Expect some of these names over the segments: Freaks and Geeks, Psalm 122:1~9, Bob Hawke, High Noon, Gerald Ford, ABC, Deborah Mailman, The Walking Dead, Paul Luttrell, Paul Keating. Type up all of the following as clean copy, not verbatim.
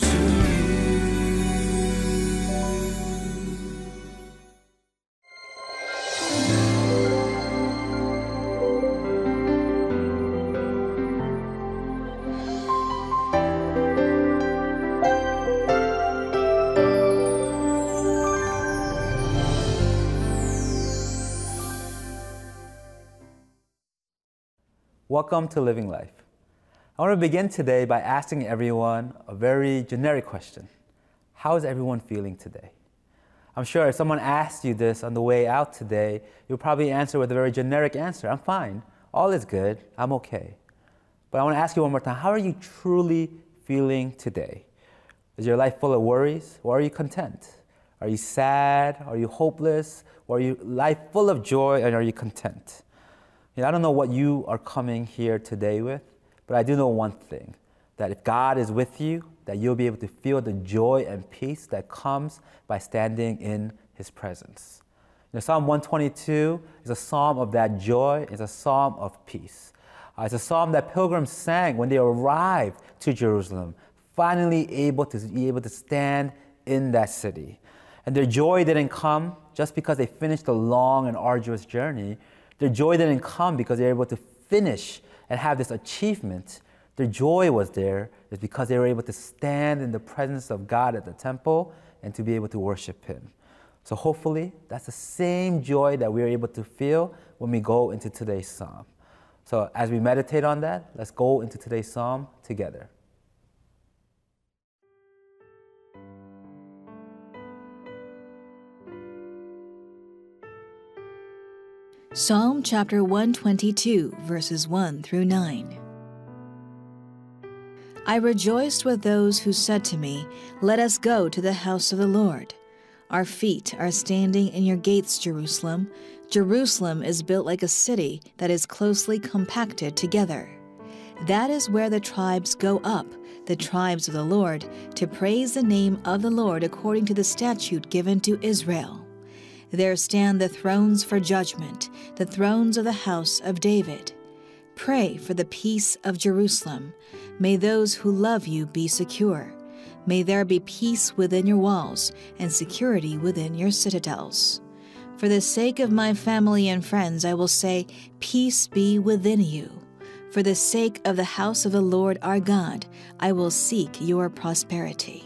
to you. Welcome to Living Life. I want to begin today by asking everyone a very generic question. How is everyone feeling today? I'm sure if someone asked you this on the way out today, you'll probably answer with a very generic answer. I'm fine. All is good. I'm okay. But I want to ask you one more time. How are you truly feeling today? Is your life full of worries, or are you content? Are you sad? Are you hopeless? Or are your life full of joy, and are you content? I don't know what you are coming here today with, but I do know one thing, that if God is with you, that you'll be able to feel the joy and peace that comes by standing in His presence. Psalm 122 is a psalm of that joy, it's a psalm of peace. It's a psalm that pilgrims sang when they arrived to Jerusalem, finally able to stand in that city. And their joy didn't come just because they finished a long and arduous journey. Their joy didn't come because they were able to finish and have this achievement. Their joy was there is because they were able to stand in the presence of God at the temple and to be able to worship Him. So hopefully, that's the same joy that we are able to feel when we go into today's psalm. So as we meditate on that, let's go into today's psalm together. Psalm chapter 122, verses 1 through 9. I rejoiced with those who said to me, "Let us go to the house of the Lord." Our feet are standing in your gates, Jerusalem. Jerusalem is built like a city that is closely compacted together. That is where the tribes go up, the tribes of the Lord, to praise the name of the Lord according to the statute given to Israel. There stand the thrones for judgment, the thrones of the house of David. Pray for the peace of Jerusalem. May those who love you be secure. May there be peace within your walls and security within your citadels. For the sake of my family and friends, I will say, peace be within you. For the sake of the house of the Lord our God, I will seek your prosperity.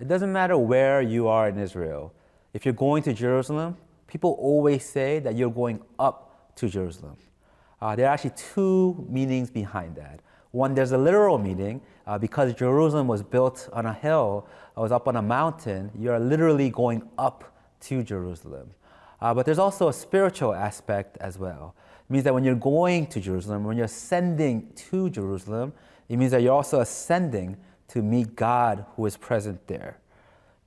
It doesn't matter where you are in Israel. If you're going to Jerusalem, people always say that you're going up to Jerusalem. There are actually two meanings behind that. One, there's a literal meaning. Because Jerusalem was built on a hill, it was up on a mountain, you're literally going up to Jerusalem. But there's also a spiritual aspect as well. It means that when you're going to Jerusalem, when you're ascending to Jerusalem, it means that you're also ascending to meet God who is present there.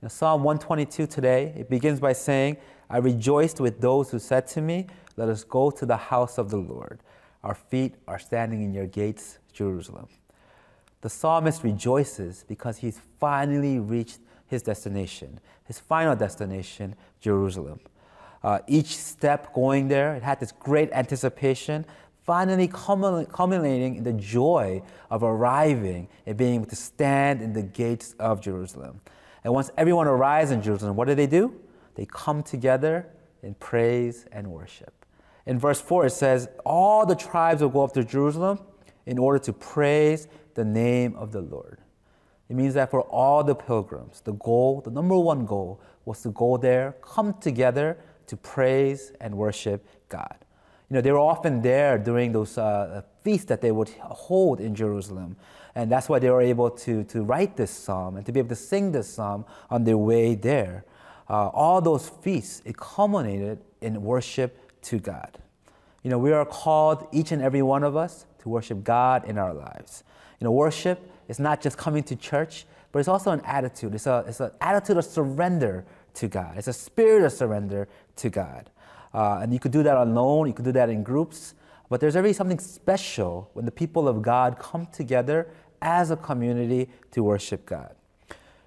In Psalm 122 today, it begins by saying, I rejoiced with those who said to me, let us go to the house of the Lord. Our feet are standing in your gates, Jerusalem. The psalmist rejoices because he's finally reached his destination, his final destination, Jerusalem. Each step going there, it had this great anticipation, finally culminating in the joy of arriving and being able to stand in the gates of Jerusalem. And once everyone arrives in Jerusalem, what do? They come together in praise and worship. In verse 4, it says, all the tribes will go up to Jerusalem in order to praise the name of the Lord. It means that for all the pilgrims, the goal, the number one goal, was to go there, come together to praise and worship God. They were often there during those feasts that they would hold in Jerusalem. And that's why they were able to write this psalm and to be able to sing this psalm on their way there. All those feasts, it culminated in worship to God. We are called, each and every one of us, to worship God in our lives. Worship is not just coming to church, but it's also an attitude. It's an attitude of surrender to God. It's a spirit of surrender to God. And you could do that alone, you could do that in groups, but there's already something special when the people of God come together as a community to worship God.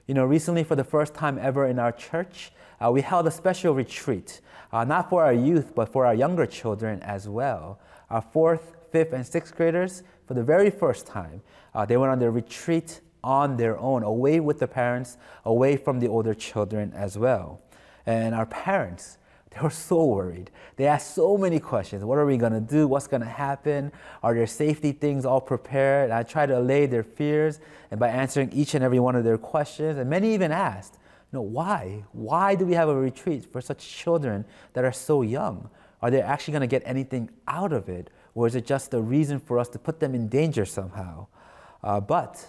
You know, recently for the first time ever in our church, we held a special retreat, not for our youth, but for our younger children as well. Our 4th, 5th, and 6th graders, for the very first time, they went on their retreat on their own, away with the parents, away from the older children as well. And our parents, they were so worried. They asked so many questions. What are we going to do? What's going to happen? Are their safety things all prepared? And I tried to allay their fears and by answering each and every one of their questions. And many even asked, no, why? Why do we have a retreat for such children that are so young? Are they actually going to get anything out of it? Or is it just a reason for us to put them in danger somehow? But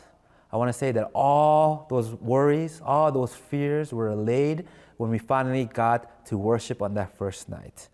I want to say that all those worries, all those fears were allayed when we finally got to worship on that first night.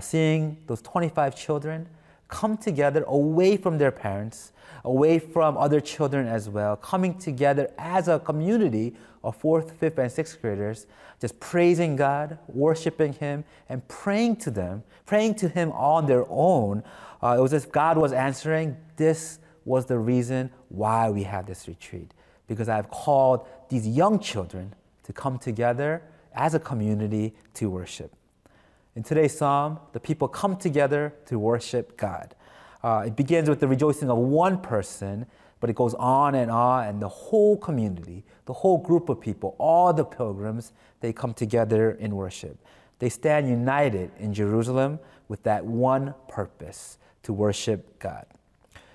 Seeing those 25 children come together away from their parents, away from other children as well, coming together as a community of 4th, 5th, and 6th graders, just praising God, worshiping Him, and praying to Him on their own. It was as if God was answering, this was the reason why we had this retreat, because I have called these young children to come together as a community to worship. In today's psalm, the people come together to worship God. It begins with the rejoicing of one person, but it goes on, and the whole community, the whole group of people, all the pilgrims, they come together in worship. They stand united in Jerusalem with that one purpose, to worship God.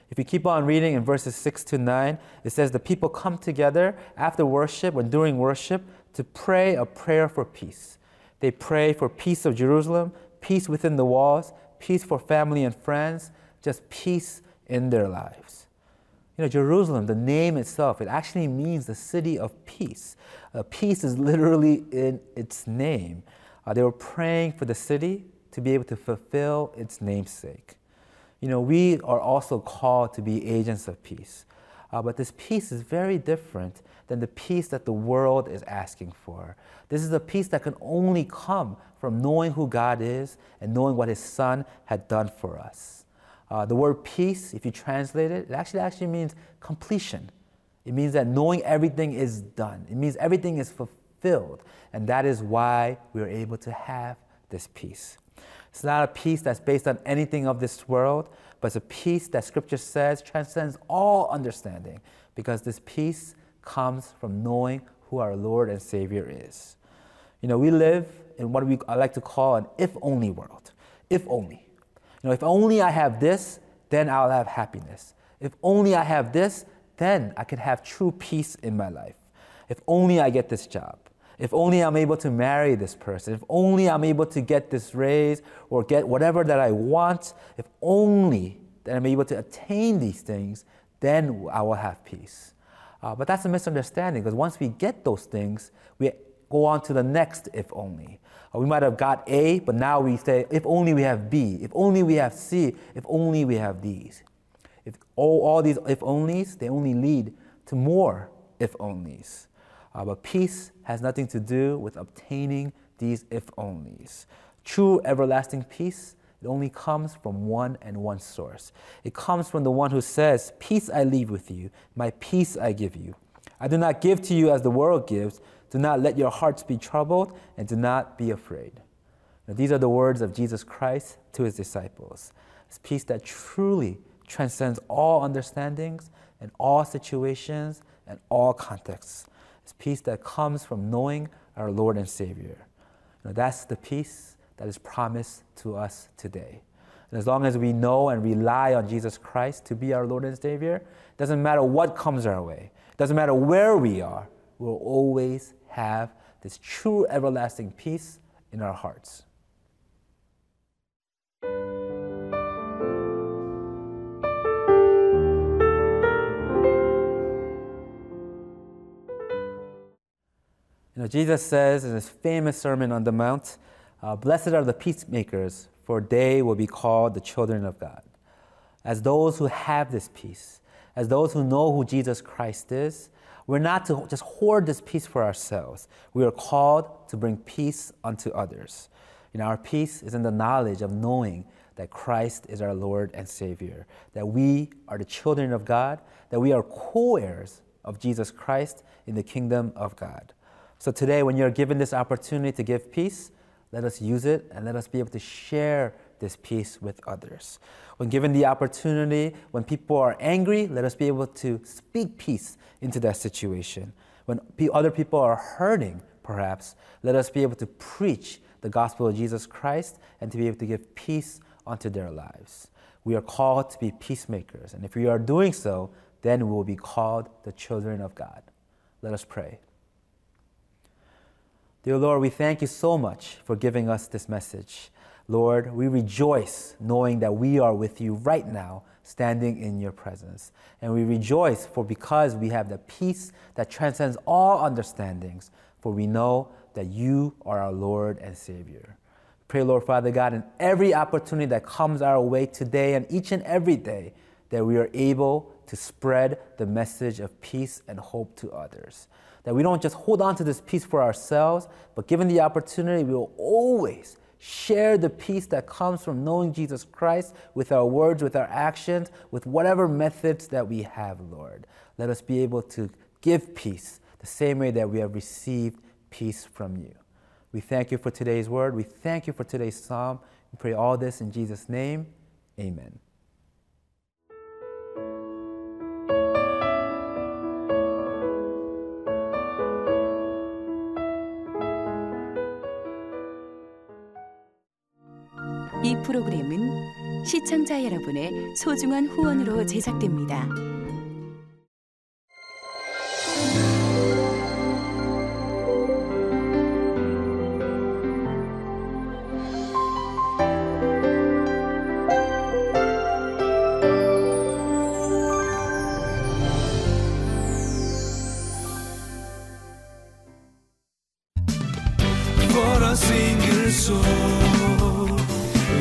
If you keep on reading in verses 6 to 9, it says the people come together after worship or during worship to pray a prayer for peace. They pray for peace of Jerusalem, peace within the walls, peace for family and friends, just peace in their lives. You know, Jerusalem, the name itself, it actually means the city of peace. Peace is literally in its name. They were praying for the city to be able to fulfill its namesake. You know, we are also called to be agents of peace. But this peace is very different than the peace that the world is asking for. This is a peace that can only come from knowing who God is and knowing what His Son had done for us. The word peace, if you translate it, it actually means completion. It means that knowing everything is done. It means everything is fulfilled. And that is why we are able to have this peace. It's not a peace that's based on anything of this world, but it's a peace that Scripture says transcends all understanding, because this peace comes from knowing who our Lord and Savior is. You know, we live in what I like to call an if-only world. If only. You know, if only I have this, then I'll have happiness. If only I have this, then I can have true peace in my life. If only I get this job. If only I'm able to marry this person, if only I'm able to get this raise or get whatever that I want, if only that I'm able to attain these things, then I will have peace. But that's a misunderstanding, because once we get those things, we go on to the next if only. We might have got A, but now we say, if only we have B, if only we have C, if only we have these. All these if-onlys, they only lead to more if-onlys. But peace has nothing to do with obtaining these if-onlys. True everlasting peace, it only comes from one and one source. It comes from the one who says, peace I leave with you, my peace I give you. I do not give to you as the world gives. Do not let your hearts be troubled, and do not be afraid. Now, these are the words of Jesus Christ to His disciples. It's peace that truly transcends all understandings and all situations and all contexts. It's peace that comes from knowing our Lord and Savior. Now, that's the peace that is promised to us today. And as long as we know and rely on Jesus Christ to be our Lord and Savior, it doesn't matter what comes our way. It doesn't matter where we are. We'll always have this true everlasting peace in our hearts. You know, Jesus says in His famous Sermon on the Mount, blessed are the peacemakers, for they will be called the children of God. As those who have this peace, as those who know who Jesus Christ is, we're not to just hoard this peace for ourselves. We are called to bring peace unto others. You know, our peace is in the knowledge of knowing that Christ is our Lord and Savior, that we are the children of God, that we are co-heirs of Jesus Christ in the kingdom of God. So today, when you're given this opportunity to give peace, let us use it and let us be able to share this peace with others. When given the opportunity, when people are angry, let us be able to speak peace into that situation. When other people are hurting, perhaps, let us be able to preach the gospel of Jesus Christ and to be able to give peace unto their lives. We are called to be peacemakers, and if we are doing so, then we will be called the children of God. Let us pray. Dear Lord, we thank you so much for giving us this message. Lord, we rejoice knowing that we are with you right now, standing in your presence. And we rejoice because we have the peace that transcends all understandings, for we know that you are our Lord and Savior. Pray, Lord Father God, in every opportunity that comes our way today and each and every day, that we are able to spread the message of peace and hope to others. That we don't just hold on to this peace for ourselves, but given the opportunity, we will always share the peace that comes from knowing Jesus Christ with our words, with our actions, with whatever methods that we have, Lord. Let us be able to give peace the same way that we have received peace from you. We thank you for today's word. We thank you for today's psalm. We pray all this in Jesus' name. Amen. 이 프로그램은 시청자 여러분의 소중한 후원으로 제작됩니다.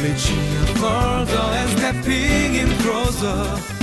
Reaching further and stepping in closer.